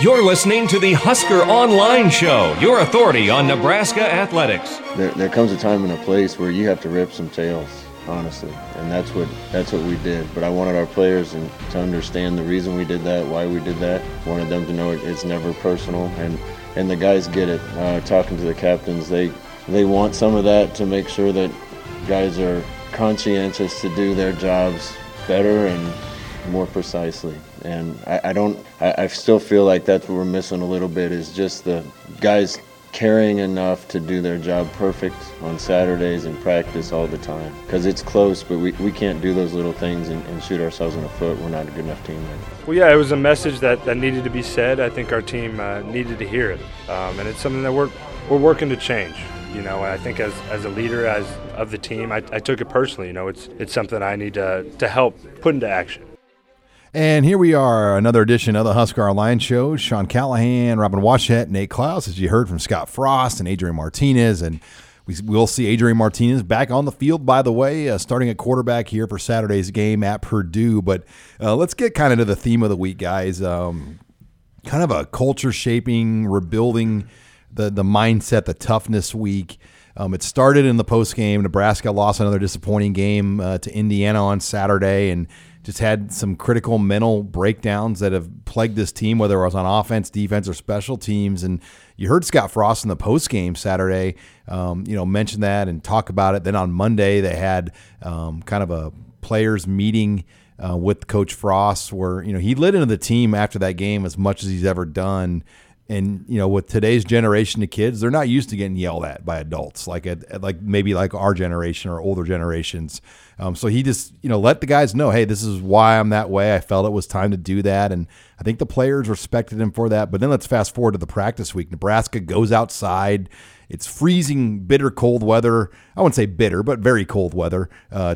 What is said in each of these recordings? You're listening to the Husker Online Show, your authority on Nebraska athletics. There comes a time and a place where you have to rip some tails, honestly, and that's what we did. But I wanted our players to understand the reason we did that, why we did that. Wanted them to know it's never personal, and the guys get it. Talking to the captains, they want some of that to make sure that guys are conscientious to do their jobs better and more precisely. And I still feel like that's what we're missing a little bit, is just the guys caring enough to do their job perfect on Saturdays and practice all the time. Because it's close, but we can't do those little things and shoot ourselves in the foot. We're not a good enough team anymore. Well, yeah, it was a message that needed to be said. I think our team needed to hear it. And it's something that we're working to change. You know, I think as a leader of the team, I took it personally. You know, it's something I need to help put into action. And here we are, another edition of the Husker Online Show. Sean Callahan, Robin Washett, Nate Klaus, as you heard from Scott Frost and Adrian Martinez. And we will see Adrian Martinez back on the field, by the way, starting at quarterback here for Saturday's game at Purdue. But let's get kind of to the theme of the week, guys. Kind of a culture-shaping, rebuilding the mindset, the toughness week. It started in the postgame. Nebraska lost another disappointing game to Indiana on Saturday, and just had some critical mental breakdowns that have plagued this team, whether it was on offense, defense, or special teams. And you heard Scott Frost in the postgame Saturday, mention that and talk about it. Then on Monday, they had kind of a players meeting with Coach Frost, where he lit into the team after that game as much as he's ever done. And with today's generation of kids, they're not used to getting yelled at by adults like maybe our generation or older generations. So he just let the guys know, hey, this is why I'm that way. I felt it was time to do that, and I think the players respected him for that. But then let's fast forward to the practice week. Nebraska goes outside. It's freezing, bitter cold weather. I wouldn't say bitter, but very cold weather.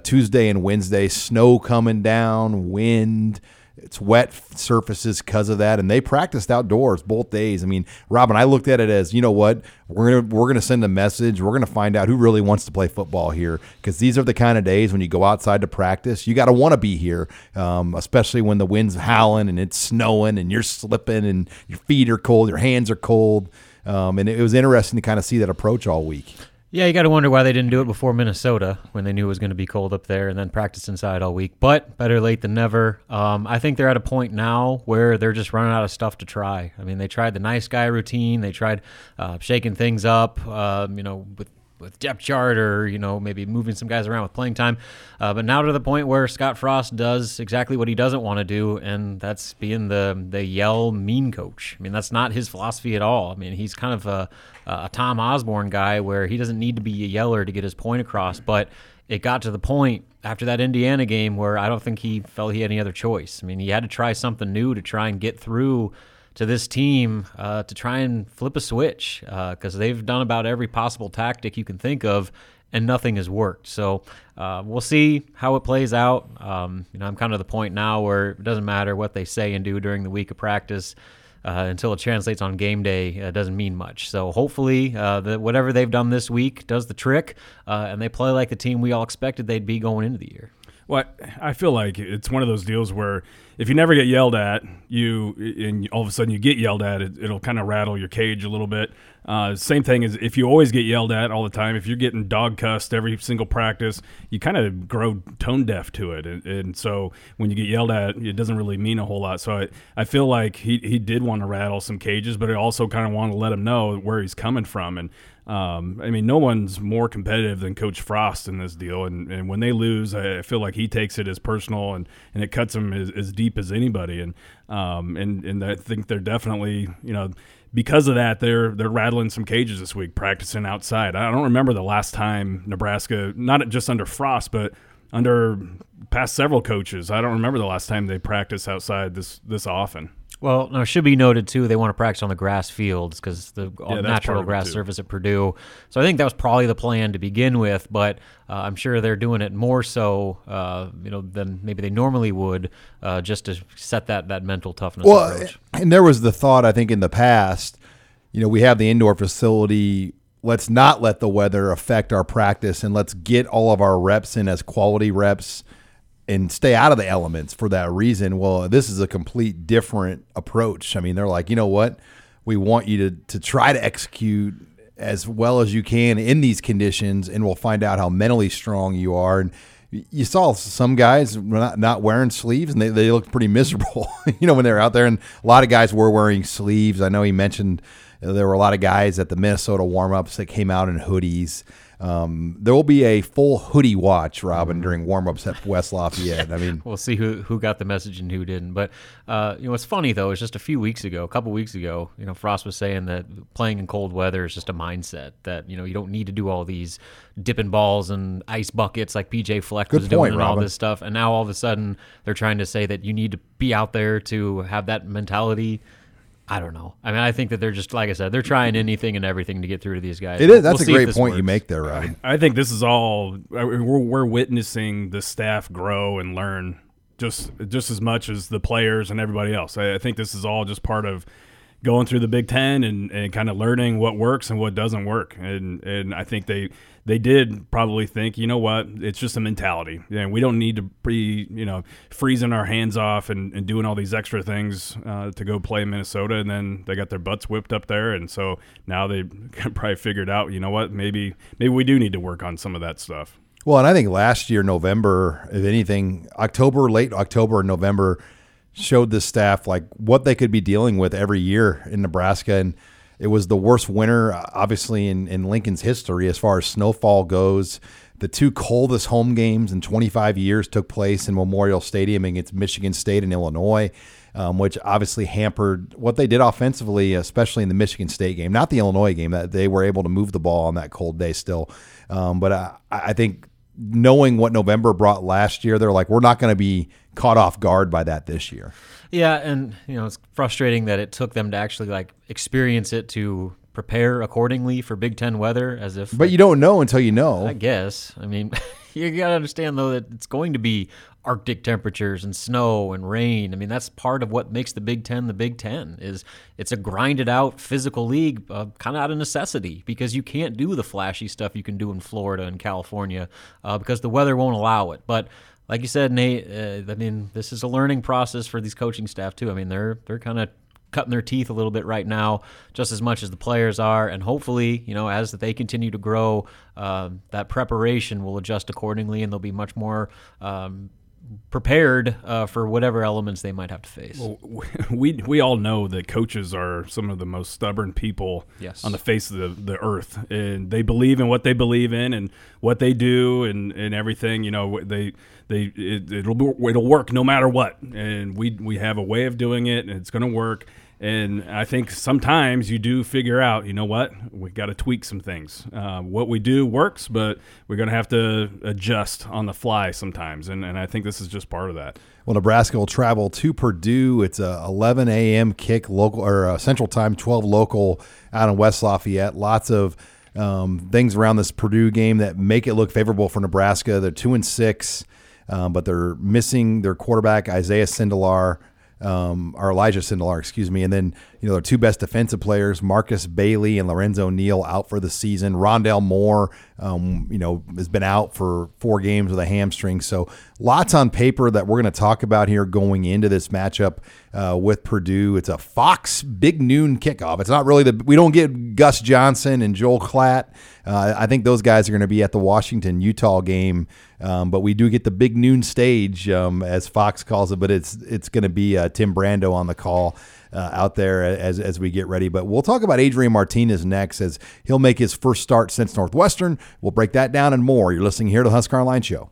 Tuesday and Wednesday, snow coming down, wind. It's wet surfaces because of that, and they practiced outdoors both days. I mean, Robin, I looked at it as, we're gonna send a message. We're gonna find out who really wants to play football here, because these are the kind of days when you go outside to practice. You got to want to be here, especially when the wind's howling and it's snowing and you're slipping and your feet are cold, your hands are cold, and it was interesting to kind of see that approach all week. Yeah, you got to wonder why they didn't do it before Minnesota, when they knew it was going to be cold up there, and then practice inside all week. But better late than never. I think they're at a point now where they're just running out of stuff to try. I mean, they tried the nice guy routine. They tried shaking things up, with depth chart, or maybe moving some guys around with playing time. But now to the point where Scott Frost does exactly what he doesn't want to do, and that's being the yell mean coach. I mean, that's not his philosophy at all. I mean, he's kind of a Tom Osborne guy, where he doesn't need to be a yeller to get his point across. But it got to the point after that Indiana game where I don't think he felt he had any other choice. I mean, he had to try something new to try and get through to this team, to try and flip a switch, because they've done about every possible tactic you can think of, and nothing has worked. So we'll see how it plays out. I'm kind of at the point now where it doesn't matter what they say and do during the week of practice. Until it translates on game day, it doesn't mean much. So hopefully whatever they've done this week does the trick, and they play like the team we all expected they'd be going into the year. Well, I feel like it's one of those deals where if you never get yelled at, and all of a sudden you get yelled at, it'll kind of rattle your cage a little bit. Same thing as if you always get yelled at all the time, if you're getting dog cussed every single practice, you kind of grow tone deaf to it. And so when you get yelled at, it doesn't really mean a whole lot. So I feel like he did want to rattle some cages, but I also kind of want to let him know where he's coming from. And no one's more competitive than Coach Frost in this deal. And when they lose, I feel like he takes it as personal, and it cuts him as deep as anybody. And I think they're definitely, because of that, they're rattling some cages this week, practicing outside. I don't remember the last time Nebraska, not just under Frost, but under past several coaches. I don't remember the last time they practiced outside this often. Well, no, it should be noted, too, they want to practice on the grass fields because the natural grass surface at Purdue. So I think that was probably the plan to begin with, but I'm sure they're doing it more so than maybe they normally would just to set that mental toughness approach. And there was the thought, I think, in the past, we have the indoor facility. Let's not let the weather affect our practice, and let's get all of our reps in as quality reps and stay out of the elements for that reason. Well, this is a complete different approach. I mean, they're like, you know what? We want you to try to execute as well as you can in these conditions, and we'll find out how mentally strong you are. And you saw some guys not wearing sleeves, and they looked pretty miserable, when they were out there. And a lot of guys were wearing sleeves. I know he mentioned there were a lot of guys at the Minnesota warm-ups that came out in hoodies. There will be a full hoodie watch, Robin, during warm-ups at West Lafayette. I mean, we'll see who got the message and who didn't. But it's funny though. It's just a couple weeks ago. Frost was saying that playing in cold weather is just a mindset that you don't need to do all these dipping balls and ice buckets like PJ Fleck was doing and all this stuff. And now all of a sudden they're trying to say that you need to be out there to have that mentality. I don't know. I mean, I think that they're just, like I said, they're trying anything and everything to get through to these guys. It is. That's a great point you make there, Ryan. I think this is all we're witnessing the staff grow and learn just as much as the players and everybody else. I think this is all just part of going through the Big Ten and kind of learning what works and what doesn't work. And I think they did probably think, you know what, it's just a mentality. And we don't need to be, freezing our hands off and doing all these extra things to go play Minnesota. And then they got their butts whipped up there. And so now they probably figured out, you know what, maybe we do need to work on some of that stuff. Well, and I think last year, November, if anything, late October and November showed the staff like what they could be dealing with every year in Nebraska. And it was the worst winter, obviously, in Lincoln's history as far as snowfall goes. The two coldest home games in 25 years took place in Memorial Stadium against Michigan State and Illinois, which obviously hampered what they did offensively, especially in the Michigan State game, not the Illinois game, that they were able to move the ball on that cold day still. But I think knowing what November brought last year, they're like, we're not going to be caught off guard by that this year. Yeah, and it's frustrating that it took them to actually experience it to prepare accordingly for Big Ten weather, as if. But you don't know until you know. I guess. I mean, you got to understand though that it's going to be Arctic temperatures and snow and rain. I mean, that's part of what makes the Big Ten the Big Ten. Is it's a grinded out physical league, kind of out of necessity, because you can't do the flashy stuff you can do in Florida and California because the weather won't allow it. But like you said, Nate, this is a learning process for these coaching staff too. I mean, they're kind of cutting their teeth a little bit right now, just as much as the players are. And hopefully, as they continue to grow, that preparation will adjust accordingly, and they'll be much more prepared for whatever elements they might have to face. Well, we all know that coaches are some of the most stubborn people on the face of the earth, and they believe in what they believe in and what they do and everything. It'll work no matter what, and we have a way of doing it, and it's going to work. And I think sometimes you do figure out, we got to tweak some things. What we do works, but we're going to have to adjust on the fly sometimes. And I think this is just part of that. Well, Nebraska will travel to Purdue. It's a 11 a.m. kick local or Central Time, 12 local out in West Lafayette. Lots of things around this Purdue game that make it look favorable for Nebraska. They're 2-6, but they're missing their quarterback, Elijah Sindelar, and then their two best defensive players, Marcus Bailey and Lorenzo Neal, out for the season. Rondell Moore, has been out for 4 games with a hamstring. So lots on paper that we're going to talk about here going into this matchup with Purdue. It's a Fox big noon kickoff. It's not really we don't get Gus Johnson and Joel Klatt. I think those guys are going to be at the Washington-Utah game, but we do get the big noon stage, as Fox calls it. But it's going to be Tim Brando on the call out there as we get ready. But we'll talk about Adrian Martinez next, as he'll make his first start since Northwestern. We'll break that down and more. You're listening here to the Husker Online Show.